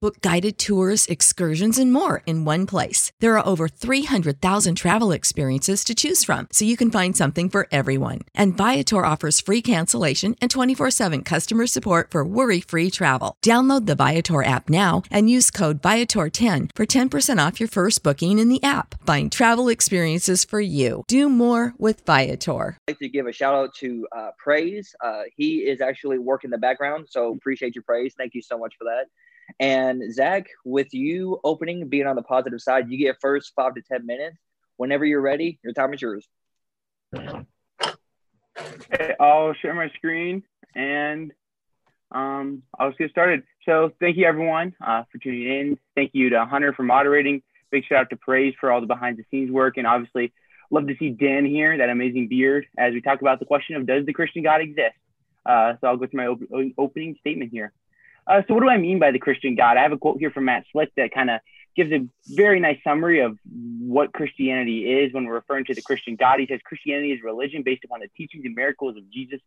Book guided tours, excursions, and more in one place. There are over 300,000 travel experiences to choose from, so you can find something for everyone. And Viator offers free cancellation and 24/7 customer support for worry-free travel. Download the Viator app now and use code Viator10 for 10% off your first booking in the app. Find travel experiences for you. Do more with Viator. I'd like to give a shout out to Praise. He is actually working in the background, so appreciate your Praise. Thank you so much for that. And Zach, with you opening, being on the positive side, you get first 5 to 10 minutes. Whenever you're ready, your time is yours. Okay, I'll share my screen and I'll just get started. So thank you everyone for tuning in. Thank you to Hunter for moderating. Big shout out to Praise for all the behind the scenes work. And obviously love to see Dan here, that amazing beard, as we talk about the question of does the Christian God exist? So I'll go to my opening statement here. So what do I mean by the Christian God? I have a quote here from Matt Slick that kind of gives a very nice summary of what Christianity is when we're referring to the Christian God. He says, Christianity is religion based upon the teachings and miracles of Jesus.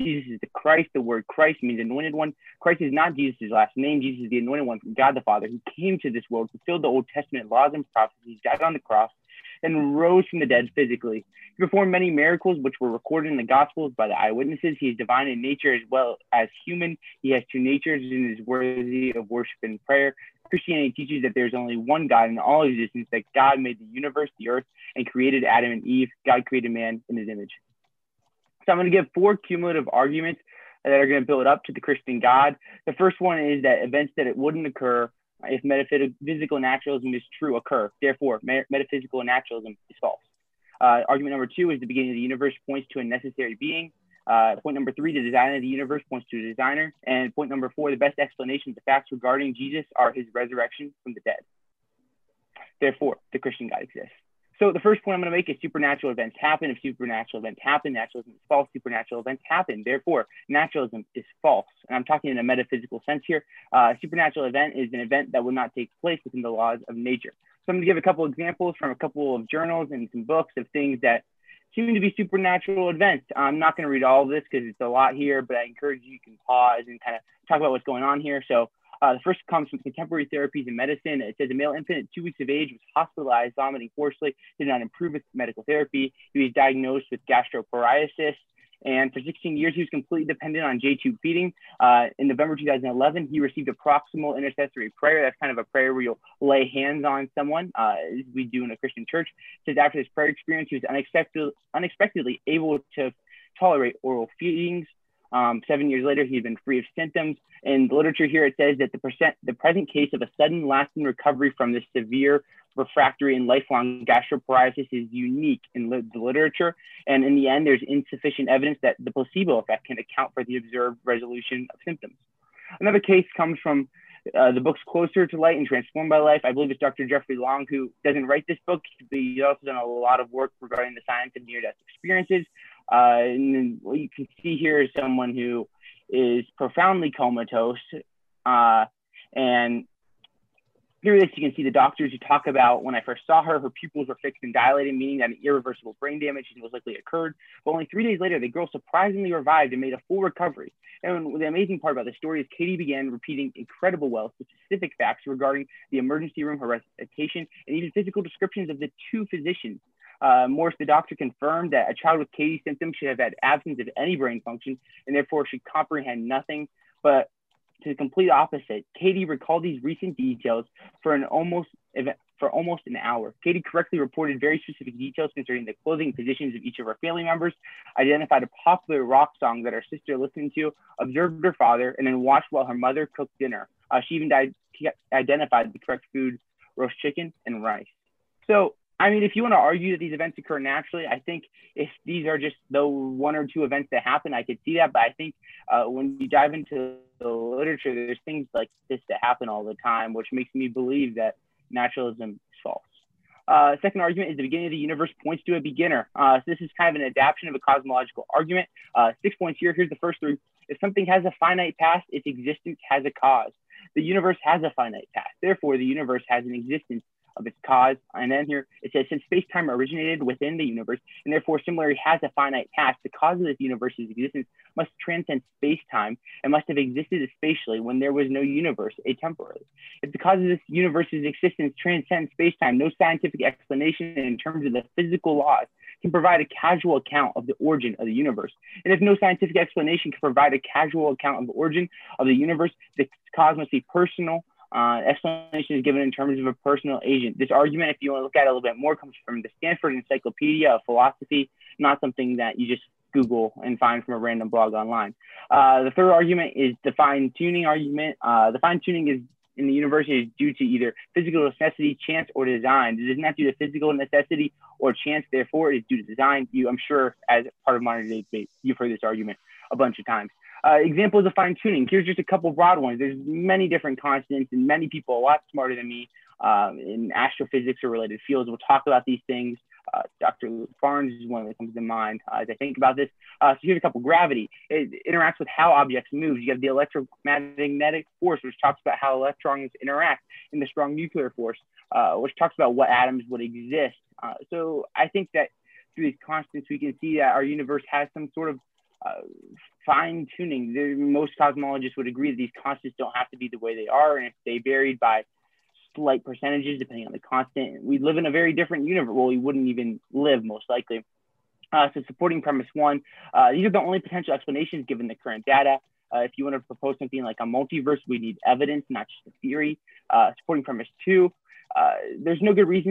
Jesus is the Christ. The word Christ means anointed one. Christ is not Jesus' last name. Jesus is the anointed one from God the Father, who came to this world, fulfilled the Old Testament laws and prophecies, died on the cross, and rose from the dead physically. He performed many miracles, which were recorded in the Gospels by the eyewitnesses. He is divine in nature as well as human. He has two natures and is worthy of worship and prayer. Christianity teaches that there is only one God in all existence, that God made the universe, the earth, and created Adam and Eve. God created man in his image. So I'm going to give 4 cumulative arguments that are going to build up to the Christian God. The first one is that events that it wouldn't occur if metaphysical naturalism is true occur. Therefore, metaphysical naturalism is false. Argument number 2 is the beginning of the universe points to a necessary being. Point number 3, the design of the universe points to a designer. And point number 4, the best explanation of the facts regarding Jesus are his resurrection from the dead. Therefore, the Christian God exists. So the first point I'm going to make is supernatural events happen. If supernatural events happen, naturalism is false. Supernatural events happen. Therefore, naturalism is false. And I'm talking in a metaphysical sense here. A supernatural event is an event that will not take place within the laws of nature. So I'm going to give a couple examples from a couple of journals and some books of things that seem to be supernatural events. I'm not going to read all of this because it's a lot here, but I encourage you can pause and kind of talk about what's going on here. So the first comes from Contemporary Therapies in Medicine. It says a male infant at 2 weeks of age was hospitalized, vomiting forcefully, did not improve with medical therapy. He was diagnosed with gastropariasis, and for 16 years, he was completely dependent on J-tube feeding. In November 2011, he received a proximal intercessory prayer. That's kind of a prayer where you'll lay hands on someone, as we do in a Christian church. It says after this prayer experience, he was unexpectedly able to tolerate oral feedings. 7 years later, he's been free of symptoms. In the literature here, it says that the present case of a sudden lasting recovery from this severe refractory and lifelong gastropariasis is unique in the literature. And in the end, there's insufficient evidence that the placebo effect can account for the observed resolution of symptoms. Another case comes from the books Closer to Light and Transformed by Life. I believe it's Dr. Jeffrey Long, who doesn't write this book, but he's also done a lot of work regarding the science of near-death experiences. And what you can see here is someone who is profoundly comatose. And through this, you can see the doctors who talk about when I first saw her, her pupils were fixed and dilated, meaning that an irreversible brain damage most likely occurred. But only 3 days later, the girl surprisingly revived and made a full recovery. And the amazing part about the story is Katie began repeating incredible wealth with specific facts regarding the emergency room, her recitation, and even physical descriptions of the two physicians. Morse, the doctor, confirmed that a child with Katie's symptoms should have had absence of any brain function and therefore should comprehend nothing. But to the complete opposite, Katie recalled these recent details for almost an hour. Katie correctly reported very specific details concerning the clothing positions of each of her family members, identified a popular rock song that her sister listened to, observed her father, and then watched while her mother cooked dinner. She even identified the correct food, roast chicken and rice. So I mean, if you want to argue that these events occur naturally, I think if these are just the one or two events that happen, I could see that. But I think when you dive into the literature, there's things like this that happen all the time, which makes me believe that naturalism is false. Second argument is the beginning of the universe points to a beginner. So this is kind of an adaptation of a cosmological argument. 6 points here. Here's the first three. If something has a finite past, its existence has a cause. The universe has a finite past. Therefore, the universe has an existence of its cause. And then here it says, since space-time originated within the universe and therefore similarly has a finite past, the cause of this universe's existence must transcend space-time and must have existed spatially when there was no universe, atemporally. If the cause of this universe's existence transcends space-time, no scientific explanation in terms of the physical laws can provide a casual account of the origin of the universe. And if no scientific explanation can provide a casual account of the origin of the universe, the cause must be personal. Explanation is given in terms of a personal agent. This argument, if you want to look at it a little bit more, comes from the Stanford Encyclopedia of Philosophy, not something that you just Google and find from a random blog online. The third argument is the fine-tuning argument. The fine-tuning is in the universe is due to either physical necessity, chance, or design. It is not due to physical necessity or chance, therefore it is due to design. I'm sure as part of modern day debate, you've heard this argument a bunch of times. Examples of fine-tuning. Here's just a couple broad ones. There's many different constants, and many people a lot smarter than me in astrophysics or related fields will talk about these things. Dr. Luke Barnes is one that comes to mind as I think about this. So here's a couple. Gravity. It interacts with how objects move. You have the electromagnetic force, which talks about how electrons interact, and the strong nuclear force, which talks about what atoms would exist. So I think that through these constants, we can see that our universe has some sort of fine-tuning. Most cosmologists would agree that these constants don't have to be the way they are, and if they varied by slight percentages depending on the constant, we live in a very different universe. Well, we wouldn't even live, most likely. So supporting premise one, these are the only potential explanations given the current data. If you want to propose something like a multiverse, we need evidence, not just a theory. Supporting premise two, there's no good reason